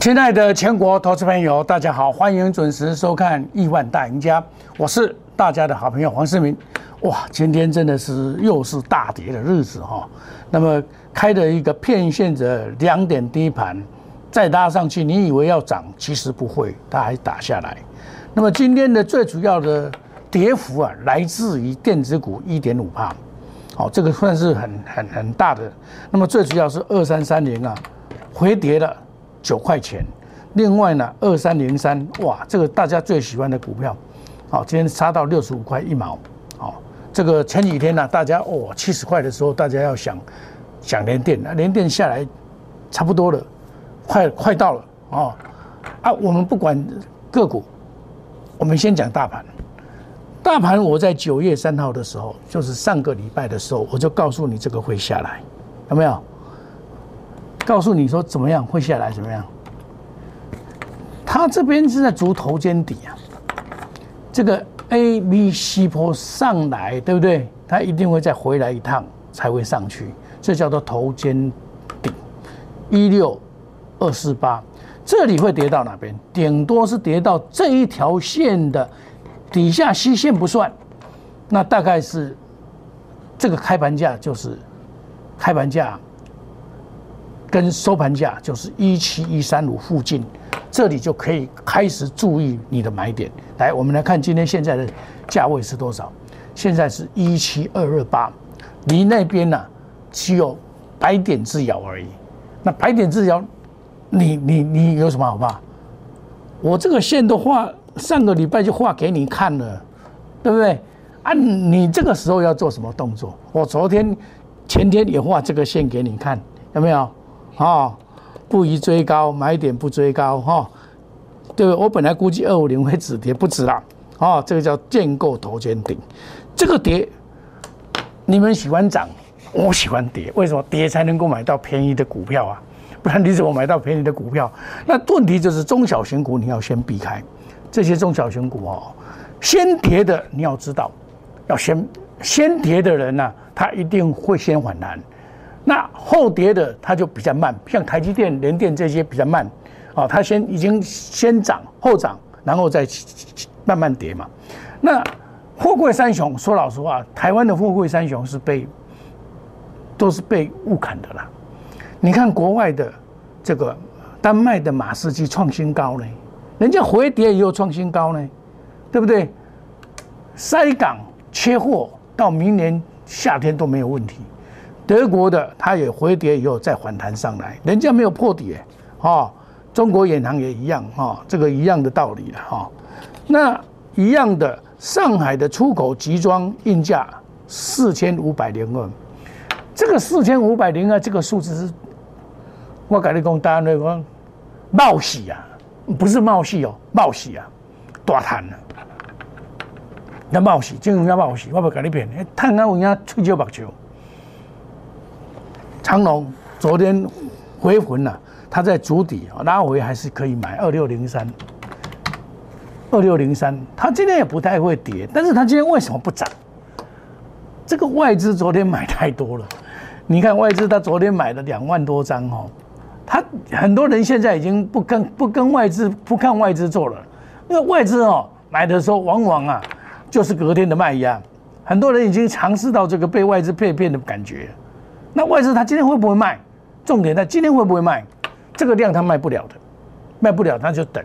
亲爱的全国投资朋友，大家好，欢迎准时收看《亿万大赢家》，我是大家的好朋友黄世明。哇，今天真的是又是大跌的日子哈。那么开的一个片线的2点低盘，再拉上去，你以为要涨，其实不会，它还打下来。那么今天的最主要的跌幅啊，来自于电子股 1.5%， 好，这个算是很大的。那么最主要是2330啊，回跌了9块钱，另外呢，2303，哇，这个大家最喜欢的股票，好，今天杀到65块1毛，好，这个前几天呢，大家哦70块的时候，大家要想联电，联电下来差不多了，快到了哦，啊，我们不管个股，我们先讲大盘。大盘我在9月3号的时候，就是上个礼拜的时候，我就告诉你这个会下来，有没有？告诉你说怎么样会下来怎么样？它这边是在竹头尖底啊，这个 A、B、C 波上来，对不对？它一定会再回来一趟才会上去，这叫做头肩顶。16248，这里会跌到哪边？顶多是跌到这一条线的底下，C线不算，那大概是这个开盘价就是开盘价。跟收盘价就是17135附近，这里就可以开始注意你的买点。来，我们来看今天现在的价位是多少？现在是17228，离那边呢只有100点之遥而已。那100点之遥，你有什么好怕？我这个线的话，上个礼拜就画给你看了，对不对？啊，你这个时候要做什么动作？我昨天、前天也画这个线给你看，有没有？哦，不宜追高，买点不追高哈，对不对？我本来估计250会止跌，不止了哦，这个叫建构头肩顶。这个跌，你们喜欢涨，我喜欢跌，为什么？跌才能够买到便宜的股票啊，不然你怎么买到便宜的股票？那问题就是中小型股你要先避开，这些中小型股哦，先跌的你要知道，要先跌的人呢，他一定会先反弹。那后跌的它就比较慢，像台积电、联电这些比较慢，哦，它已经先涨后涨，然后再慢慢跌嘛。那货柜三雄说老实话，台湾的货柜三雄都是被误砍的啦。你看国外的这个丹麦的马士基创新高呢，人家回跌也有创新高呢，对不对？塞港缺货到明年夏天都没有问题。德国的它也回跌以后再反弹上来，人家没有破底哦。中国远航也一样哦，这个一样的道理了哦。那一样的，上海的出口集装运价4502，这个4502这个数字是，我跟你讲，大家那个冒喜啊，不是冒喜哦，冒喜啊，大赚啊，要冒喜，金融要冒喜，我不跟你骗，赚到有影吹少目笑。长龙昨天回魂了，它在主底拉回还是可以买2603，它今天也不太会跌，但是它今天为什么不涨？这个外资昨天买太多了，你看外资它昨天买了2万多张哦，它很多人现在已经不看外资做了，因为外资哦买的时候往往啊就是隔天的卖压，很多人已经尝试到这个被外资骗的感觉。那外资他今天会不会卖？重点在今天会不会卖？这个量他卖不了的，卖不了他就等。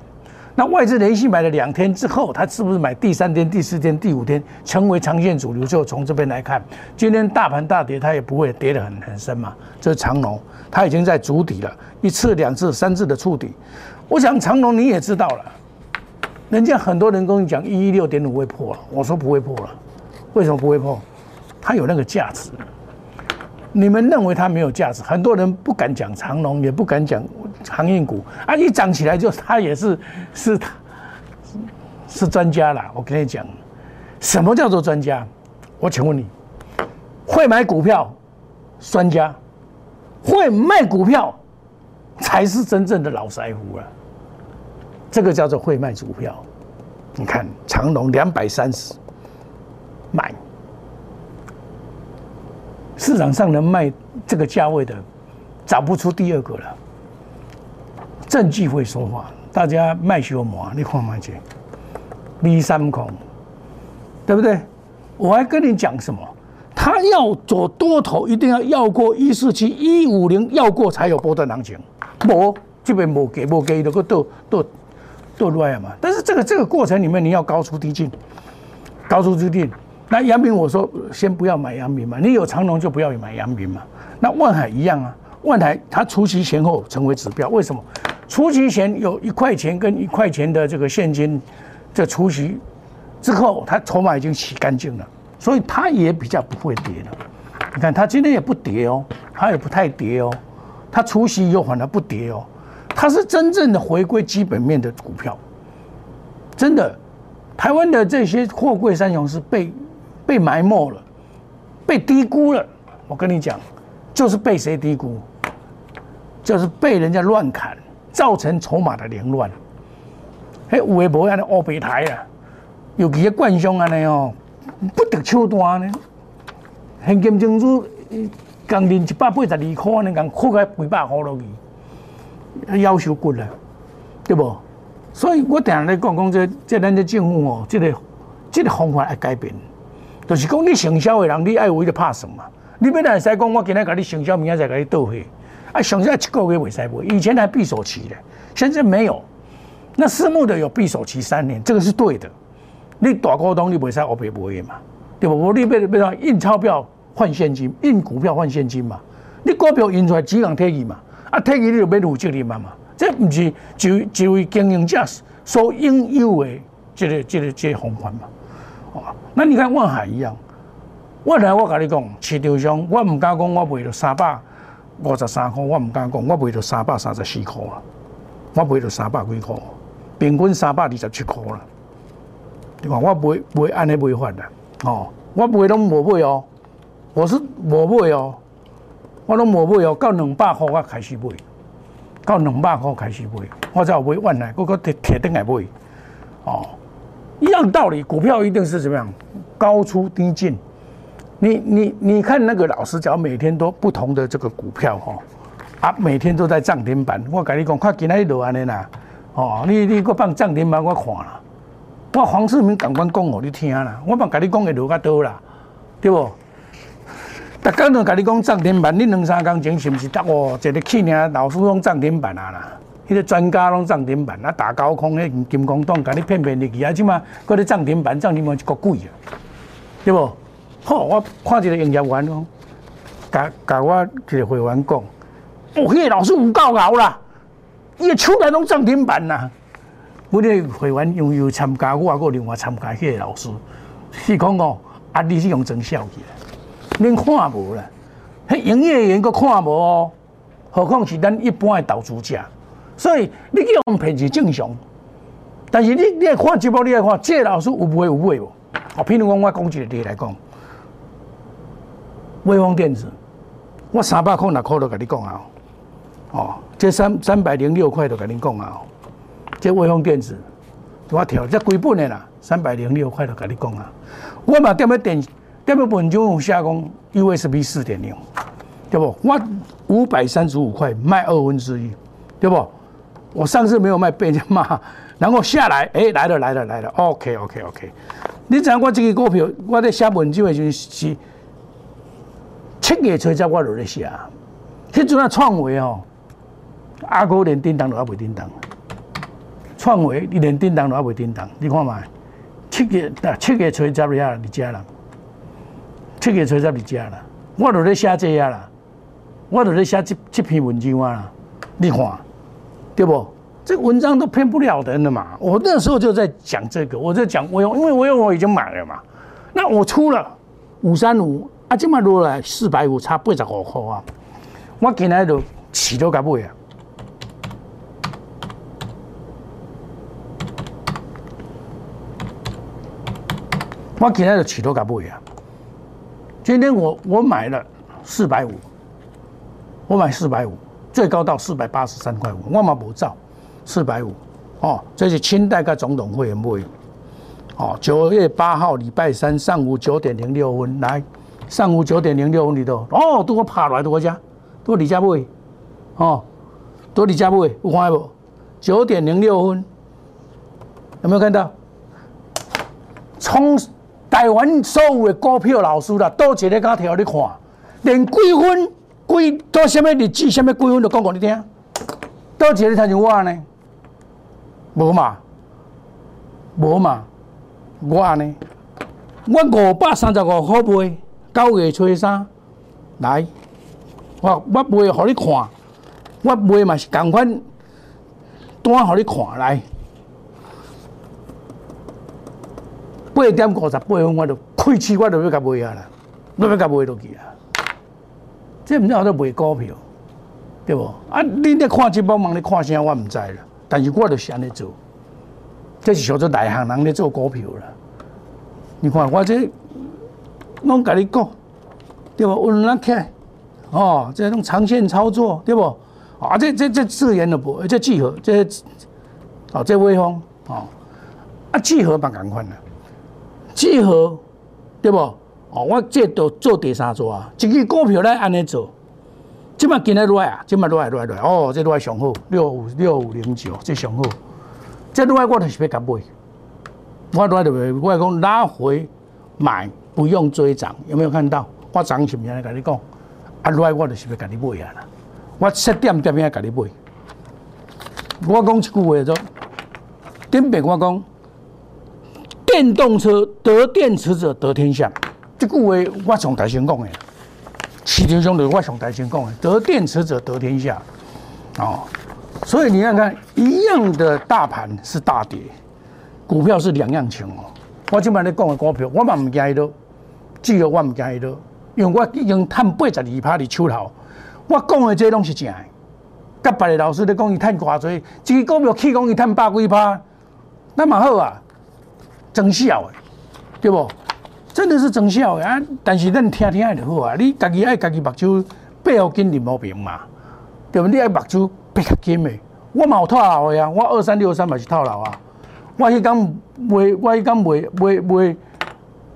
那外资连续买了2天之后，他是不是买第3天、第4天、第5天成为长线主流？就从这边来看，今天大盘大跌，它也不会跌得很深嘛。这是长龙，它已经在筑底了，1次、2次、3次的触底。我想长龙你也知道了，人家很多人跟你讲116.5会破了，我说不会破了，为什么不会破？它有那个价值。你们认为它没有价值，很多人不敢讲长龙，也不敢讲航运股啊！一涨起来就它也是专家啦。我跟你讲，什么叫做专家？我请问你，会买股票专家，会卖股票才是真正的老师傅啊！这个叫做会卖股票。你看长龙230买。市场上能卖这个价位的，找不出第二个了。证据会说话。大家卖血膜，你看嘛去，咪三孔，对不对？我还跟你讲什么？他要走多头，一定要过147、150，要过才有波段行情。无，这边无给，无给，那个都乱嘛。但是这个过程里面，你要高出低进，高出低进。那阳明我说先不要买阳明嘛，你有长龙就不要买阳明嘛。那万海一样啊，万海它除息前后成为指标，为什么？除息前有1块钱跟1块钱的这个现金，这除息之后，它筹码已经洗干净了。所以它也比较不会跌了，你看它今天也不跌哦，它也不太跌哦，它除息以后反而不跌哦，它是真正的回归基本面的股票，真的，台湾的这些货柜三雄是被埋没了，被低估了。我跟你讲，就是被谁低估，就是被人家乱砍，造成筹码的凌乱。哎，有的无安尼乌白台啊，尤其个冠兄安尼哦。不得手段呢，现金增资共认182块呢，共扣个200块落去，夭寿骨啦，对不？所以我定来讲这咱这政府哦，这个方法要改变，就是讲你行销的人，你爱为着拍算嘛，你要来使讲我今天甲你行销，明仔再甲你倒去，啊，上下1个月未使卖，以前还必手期的，现在没有，那私募的有必手期3年，这个是对的。你大股东你袂使黑白卖的嘛，对不？你要印钞票换现金，印股票换现金嘛。你股票印出来只能退去嘛，啊退去你就要负责任嘛嘛。这不是一位经营者所应有的这个方法嘛。哦，那你看万海一样，万海我跟你讲，市场上我唔敢讲我卖到353块，我唔敢讲我卖到334块啦，我卖到300几块，平均327块啦。我不会按那卖法的哦，我不会拢无买哦，我是无买哦，我拢无买哦，到200块我开始买，到200块开始买，我才有买万来，我铁定来买哦。一样道理，股票一定是怎么样，高出低进。你看那个老师讲，每天都不同的这个股票哦，啊，每天都在涨停板。我跟你讲，看今仔日就安尼啦，哦，你搁放涨停板我看啦。我黄世明赶快讲哦，你听啦，我嘛甲你讲会落较多啦，对不？逐工都甲你讲涨停板，你2、3天前是不是得哦？一个去年老师拢涨停板啊啦，迄个专家拢涨停板啊，打高空迄金光党甲你骗入去啊，即嘛搁咧涨停板就够贵啊，对不？好，我看一个营业员讲，甲我一个会员讲，哦，迄个老师有够牛啦，伊个手内拢涨停板啦。我咧会员因为参加，我啊个另外参加迄个老师，是讲哦，啊你是用真笑去啦，恁看无啦，迄营业员佫看无哦，何况是咱一般的投资者，所以你去用骗是正常，但是你来看直播，你来看这老师有卖无？哦，譬如讲我讲一个例来讲，威风电子，我306块都甲你讲啊，哦，这306块都甲你讲啊。这威风电子，我调这规本的啦，306块就跟你讲啊。我嘛踮咧文章有写讲 USB 4.0， 对不？我535块卖1/2，对不？我上次没有卖被人家骂，然后下来，哎，来了 ，OK。你知影我这个股票，我在写文章的时候是7月初才我落来写，迄阵啊创维哦，阿哥连叮当都还袂叮当。创维你连叮当都还袂叮当，你看嘛，7月初10了，你加啦，7月初10你加啦，我就咧写这啊啦，我就咧写这篇文章啊，你看，对不？这文章都骗不了人的嘛。我那时候就在讲这个，我在讲威风，因为威风我已经买了嘛，那我出了535，啊，今嘛落来450，差85块啊，我今仔就起都甲买啊。我今天就起头甲买啊！今天我买了450，我买450，最高到483块5，我嘛无造450哦。这是清代跟总统会员买哦。9月8号礼拜3上午9点06分来，上午9点06分里头哦，都我爬来都我家，都你家买哦，都你家买，有看到无？ 9点06分，有没有看到？从台湾所有的股票老师啦，倒一个敢摕互你看，连几分、几到什么日子、什么几分都讲互你听，倒一个参像我呢？无嘛，无嘛，我呢？我535块卖，9月初3来，我卖互你看，我卖嘛是同款单，互你看来。 8点58分，我就开始，我就要甲卖啊啦，我要甲卖落去啊。这唔知有在卖股票，对无？啊，恁咧看这帮忙咧看啥，我唔知啦。但是我就是安尼做，这是叫做内行人咧做股票啦。你看我这，拢甲你讲，对无？稳当起来，哦，这种长线操作，对无？啊，这自然的不，这聚合，这哦，这威风哦，啊，聚合蛮赶快啦。 聚合，对不？哦，我这都做第三组啊，一支股票来安尼做，即马今日落啊，即马落来，哦，这落来上好，650609，这上好，这落来我就是要甲买，我落来就袂，我讲拉回买，不用追涨，有没有看到？我涨是毋是安尼甲你讲？啊，落来我就是要甲你买啊啦，我7点甲你买，我讲一句话做，顶边我讲。 电动车得电池者得天下，这句话我上台先讲的，市场上头我上台先讲的，得电池者得天下，哦，所以你看看一样的大盘是大跌，股票是两样情哦。我今摆咧讲的股票，我嘛唔惊伊多，只有我唔惊伊多，因为我已经赚82%伫手头，我讲的这拢是正的。甲别个老师咧讲伊赚偌济，一支股票起讲伊赚100几%，那嘛好啊。 增效的，对不？真的是增效的啊！但是咱听听就好啊。你家己爱家己目睭白好紧，任何平嘛，对不？你爱目睭白较紧的。我嘛有套牢的啊，我2363嘛是套牢啊。我迄天卖，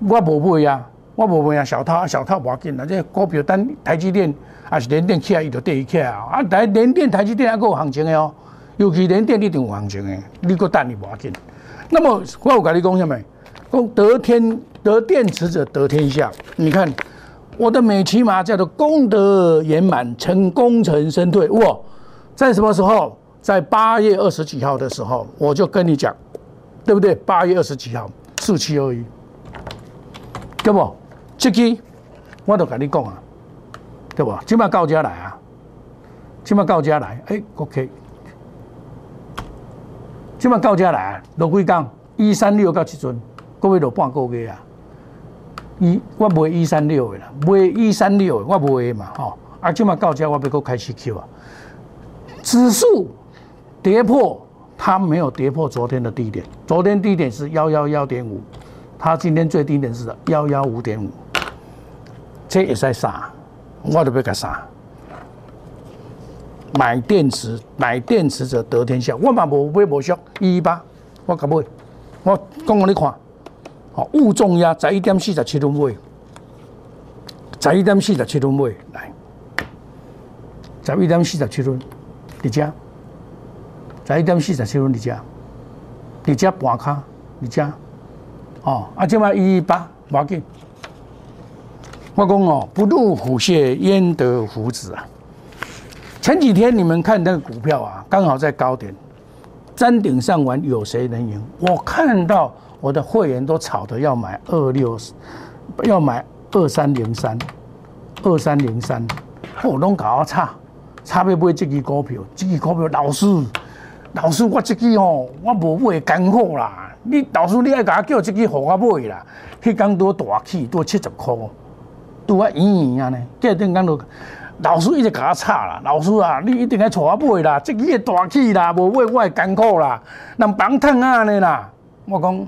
我无卖啊，我无卖啊，小套无要紧啦。这股票等台积电也是联电起来，伊就跌起来啊。啊，联电、台积电还佫有行情的哦，尤其联电一定有行情的，你佫等伊无要紧。 那么我有跟你讲什么？讲得电池者得天下。你看我的美骑马叫做功德圆满，成功成身退。哇，在什么时候？在8月20几号的时候，我就跟你讲，对不对？8月20几号，4721，对不？这期我都跟你讲啊，对不？今麦到家来啊，今麦到家来，哎 ，OK。 即嘛到遮来，落几工？136到即阵，搁要落半个月啊！我卖136的啦，卖136的，我卖的嘛吼。啊，即嘛到遮，我要搁开始Q啊。指数跌破，它没有跌破昨天的低点，昨天低点是111.5，它今天最低点是115.5，这也在杀，我都要甲杀。 买电池者得天下。我嘛无买无俗，118，我甲买，我讲给你看。哦，物重压11点47分买，11点47分买来，11点47分，你加，11点47分你加，你加半卡，你加，哦，啊，即卖118，无要紧。我讲哦，不入虎穴，焉得虎子啊！ 前几天你们看那个股票啊，刚好在高点，山顶上玩有谁能赢？我看到我的会员都吵着要买26，要买2303，2303，我拢搞啊差要买这支股票，这支股票老师我这支吼我无买艰苦啦，你老师你爱甲我叫这支互我买啦，迄工多大气多70块，拄啊圆圆啊呢，隔阵讲到。 老师一直甲我吵啦，老师啊，你一定要带我买啦，这个大气啦，无买我会艰苦啦，人房赚啊呢啦。我讲，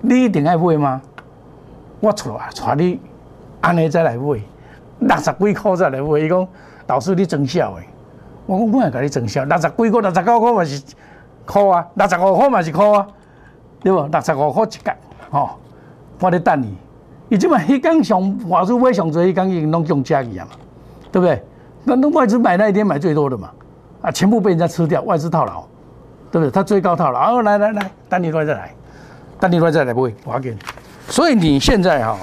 你一定要买吗？我带你安尼再来买，60几块再来买。伊讲，老师你装笑的，我讲我也甲你装笑，60几块、69块嘛是箍啊，65块嘛是箍啊，对无？65块一角，吼，我咧等你。 伊即嘛，迄天上外资买上侪，迄天已经拢降价去啊嘛，对不对？那外资买那一天买最多的嘛，啊，啊，全部被人家吃掉，外资套牢，对不对？它最高套牢，哦，来，单利率再来，单利率再来不会，我要给你。所以你现在哈，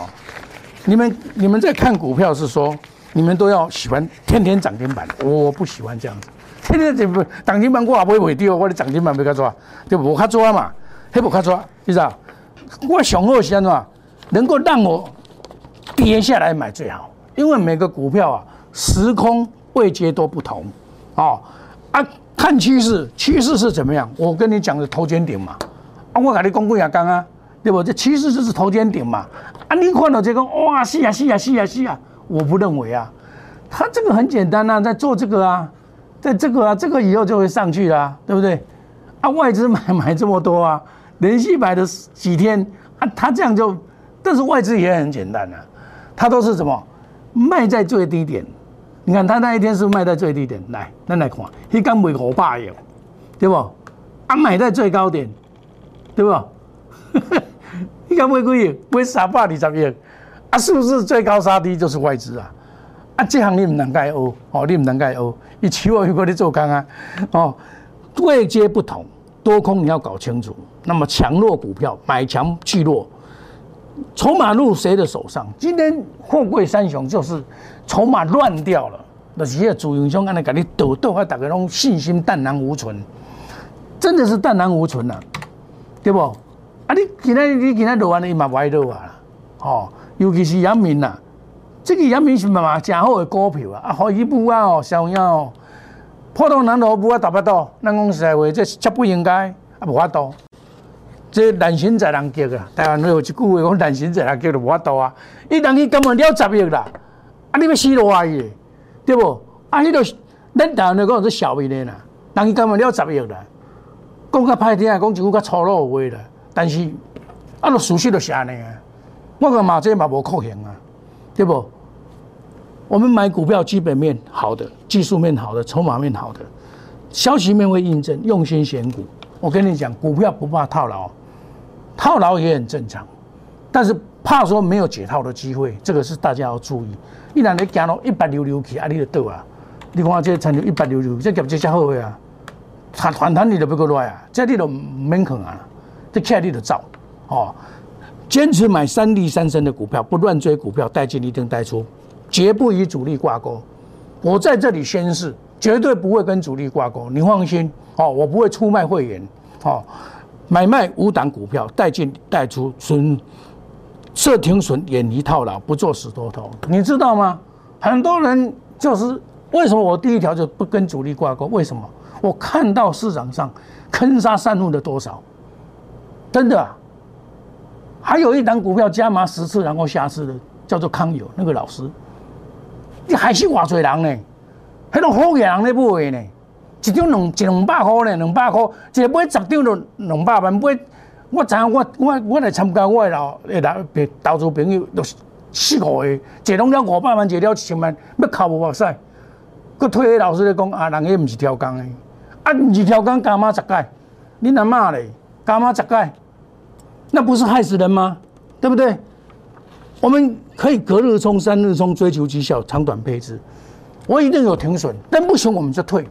你们在看股票是说，你们都要喜欢天天涨停板，我不喜欢这样子，天天这不涨停板我也不会卖掉，我的涨停板没卡抓，对不？我卡抓嘛，还不卡抓，是不是？我想好是安怎，能够让我跌下来买最好，因为每个股票啊，时空位阶都不同。 哦，啊，看趋势，趋势是怎么样？我跟你讲的头肩顶嘛，啊，我跟你讲过也讲啊，对不？这趋势就是头肩顶嘛，啊，你看到这个哇，是啊，我不认为啊，他这个很简单啊，在做这个啊，在这个啊，这个以后就会上去啦、啊，对不对？啊，外资买这么多啊，连续买了几天啊，他这样就，但是外资也很简单啊，他都是什么卖在最低点。 你看他那一天是卖在最低点，来，咱来看，那天卖500亿，对不？啊，买在最高点，对不？那天卖几亿？卖320亿，啊，是不是最高杀低就是外资啊？啊，这行你唔能介欧，哦，你唔能介欧，你期货如果你做空啊，哦，位阶不同，多空你要搞清楚。那么强弱股票，买强去弱。 筹码入谁的手上？今天货柜三雄就是筹码乱掉了，就是迄个主营商安尼甲你抖抖，啊，大家拢信心淡然无存，真的是淡然无存呐、啊，对不？啊，你今天落安尼嘛歪落啊，哦，尤其是阳明呐、啊，这个阳明是嘛真好的股票啊，啊，好一步啊哦，小样哦，普通人落步啊达不到，咱讲实在话，这绝不应该啊，无法度。 这难行在人叫啊，台湾有一句话讲难行在人叫就无法度啊。伊人去根本了10亿啦，啊你要死落去的，对不？啊，迄个咱台湾来讲是小微的啦，人去根本了10亿啦。讲较歹听，讲一句较粗鲁话啦，但是啊，落事实就是安尼啊。我讲嘛，这嘛无可行啊，对不？我们买股票基本面好的，技术面好的，筹码面好的，消息面会印证，用心选股。我跟你讲，股票不怕套牢。 套牢也很正常，但是怕说没有解套的机会，这个是大家要注意。一旦你行到100溜去，啊，你就倒啊！你看这参照100溜，这业绩才好个啊！反弹你就不过来啊，这你就免扛啊，这起来你就走哦。坚持买三利三升的股票，不乱追股票，带进一定带出，绝不与主力挂钩。我在这里宣誓，绝对不会跟主力挂钩，你放心哦，我不会出卖会员哦。 买卖无档股票，带进带出，设停损，远离套牢，不做死多头，你知道吗？很多人就是为什么我第一条就不跟主力挂钩？为什么？我看到市场上坑杀散户的多少，真的、啊，还有一档股票加码10次然后下市的，叫做康友那个老师，你还是偌侪人呢？迄种好嘢人咧买呢？ 一张200块呢，200块，一买10张就200万。买我知影，我来参加我的投资朋友，就是4、5个，一拢了500万，一了1000万，要哭无目屎。佮退迄老师咧讲啊，人迄毋是超工的，啊，毋是超工加码10届，恁阿嬷咧加码10届，那不是害死人吗？对不对？我们可以隔日冲、3日冲，追求绩效，长短配置。我一定有停损，但不行我们就退。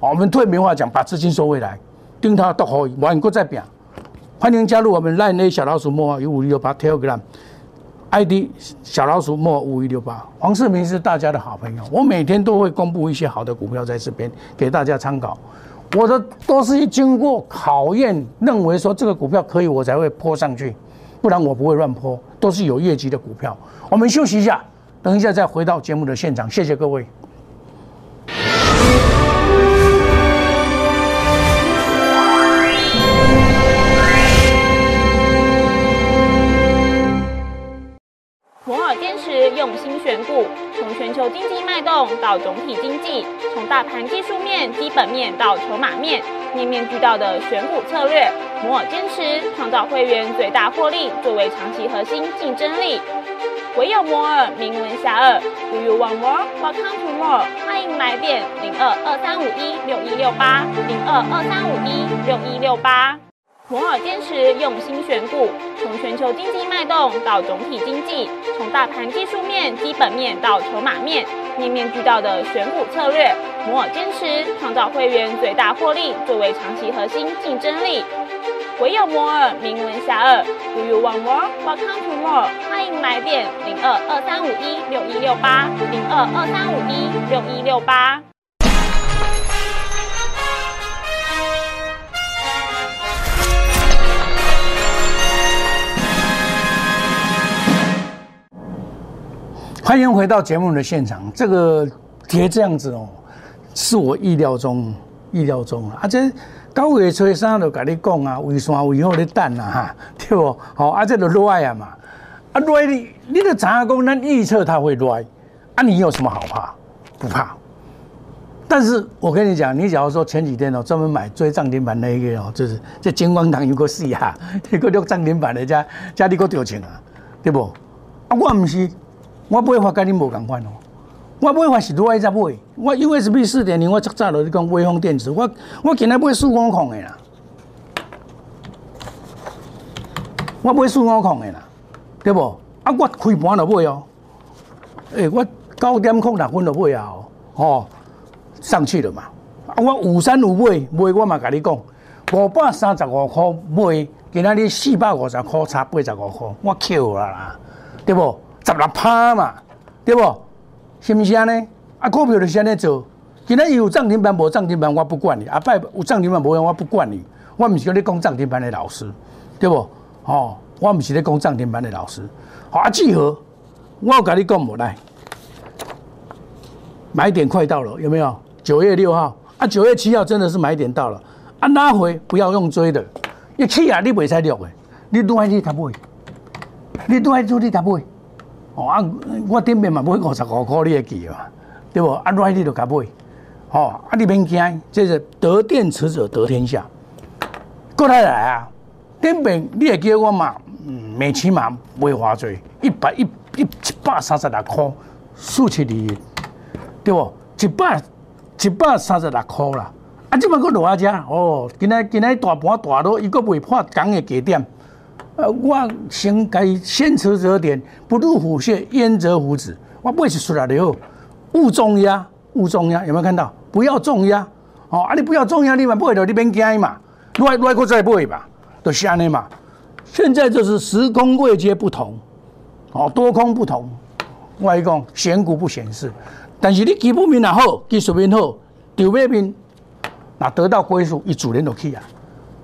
我们退没话讲，把资金收回来，盯它都可以，玩过再拼。欢迎加入我们 LINE 小老鼠末55168 Telegram ID 小老鼠末55168。黄世明是大家的好朋友，我每天都会公布一些好的股票在这边给大家参考。我的都是经过考验，认为说这个股票可以，我才会泼上去，不然我不会乱泼，都是有业绩的股票。我们休息一下，等一下再回到节目的现场，谢谢各位。 用心选股，从全球经济脉动到总体经济，从大盘技术面、基本面到筹码面，面面俱到的选股策略，摩尔坚持创造会员最大获利作为长期核心竞争力。唯有摩尔名闻遐迩 ，Do you want more? Welcome to more。欢迎来电0223516168，0223516168。摩尔坚持用心选股，从全球经济脉动到总体经济，从大盘技术面、基本面到筹码面，面面俱到的选股策略。摩尔坚持创造会员最大获利，作为长期核心竞争力。唯有摩尔名闻遐迩。Do you want more? Welcome to more。欢迎来电0223516168，0223516168。欢迎回到节目的现场。这个跌这样子哦，是我意料中啊。这高月吹三就跟你讲啊，为山为后咧等啊哈，对不？好啊，这就落啊嘛。啊落你就知影讲，咱预测它会落啊，你有什么好怕？不怕。但是我跟你讲，你假如说前几天哦，专门买追涨停板那一个哦，就是这金光堂有个四啊，这个六涨停板的家里个丢钱啊，对不？啊，我唔是。我买法跟你无同款哦，我买法是落来才买。我 USB4.0， 我早就讲微风电池，我今仔买450的啦，我买450的啦，对不？啊，我开盘就买哦，欸，我9:06就买啊，哦，上去了嘛。啊，我535买，我嘛跟你讲，535块买，今仔日450块差85块，我扣啦啦，对不？16%嘛，对不？是不是安尼？啊，股票就是安尼做。今天有涨停板无涨停板，我不管你。啊，拜有涨停板无用，我不管你。我唔是跟你讲涨停板的老师，对不？哦，我唔是咧讲涨停板的老师。好，啊，聚合，我有跟你讲无来，买点快到了，有没有？9月6号，啊，9月7号真的是买点到了。啊，拉回不要用追的，你起啊，你袂使落的，你多去搭买，你多去搭买。哦啊，我顶面嘛买55块，你会记啊，对不？啊，来你就甲买，哦啊，你免惊，这是得电池者得天下。过来啊，顶面你会记我嘛，每期嘛买偌济，136块，472，对不？136块啦。啊，即摆佫落啊只，哦，今仔大盘大落，伊佫未破港的低点。我先该先持者点，不入虎穴，焉得虎子。我买是出来了以后，勿重压，有没有看到？不要重压，哦，啊，你不要重压，你嘛买了，你免惊嘛，来过再买吧，就是安尼嘛。现在就是时空位阶不同，哦，多空不同。我讲选股不显示，但是你基本面也好，技术面好，筹码面那得到归属，一主人就去啊。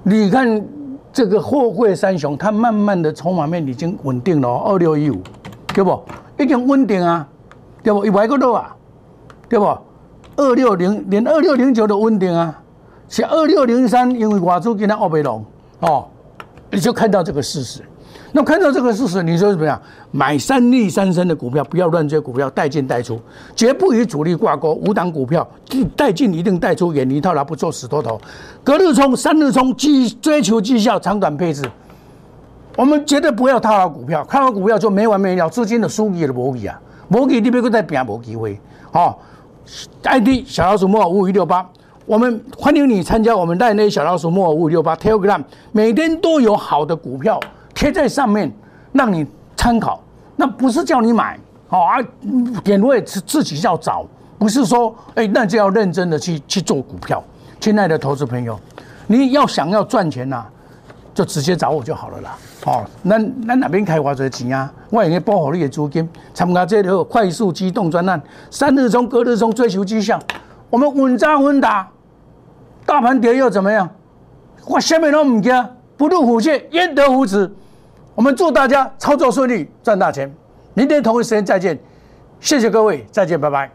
你看。这个货柜三雄，它慢慢的筹码面已经稳定了，2615，对不？已经稳定啊，对不？一百个多啊，对不？260连2609都稳定啊，是2603，因为外资今天200龙哦，你就看到这个事实。那看到这个事实，你说怎么样？买三利三升的股票，不要乱追股票，带进带出，绝不与主力挂钩。5档股票，带进一定带出，远离套牢，不做死多头。隔日冲，3日冲，追求绩效，长短配置。我们绝对不要套牢股票，套牢股票就没完没了，资金的输去就无去啊，无去你别再拼，无机会。好 ，ID 小老鼠莫5168。我们欢迎你参加我们 LINE 小老鼠莫5168 Telegram， 每天都有好的股票。贴在上面，让你参考。那不是叫你买，好啊，点位自己要找，不是说，哎，那就要认真的去做股票。亲爱的投资朋友，你要想要赚钱呐，就直接找我就好了啦。哦，咱哪边开花侪钱啊？我应该保护你的资金，参加这个快速机动专案，3日冲、隔日冲，追求绩效。我们稳扎稳打，大盘跌又怎么样？我什么都唔惊，不入虎穴，焉得虎子。我们祝大家操作顺利，赚大钱！明天同一时间再见，谢谢各位，再见，拜拜。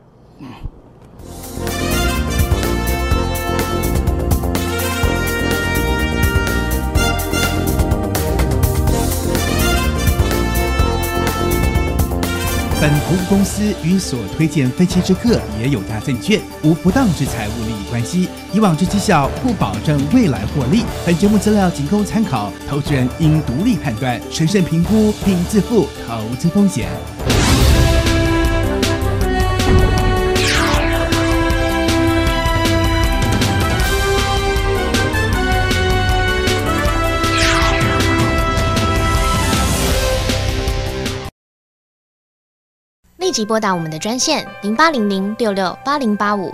本服务公司与所推荐分期之客也有大证券无不当之财务利益关系，以往之绩效不保证未来获利。本节目资料仅供参考，投资人应独立判断、审慎评估并自负投资风险。立即拨打我们的专线0800668085。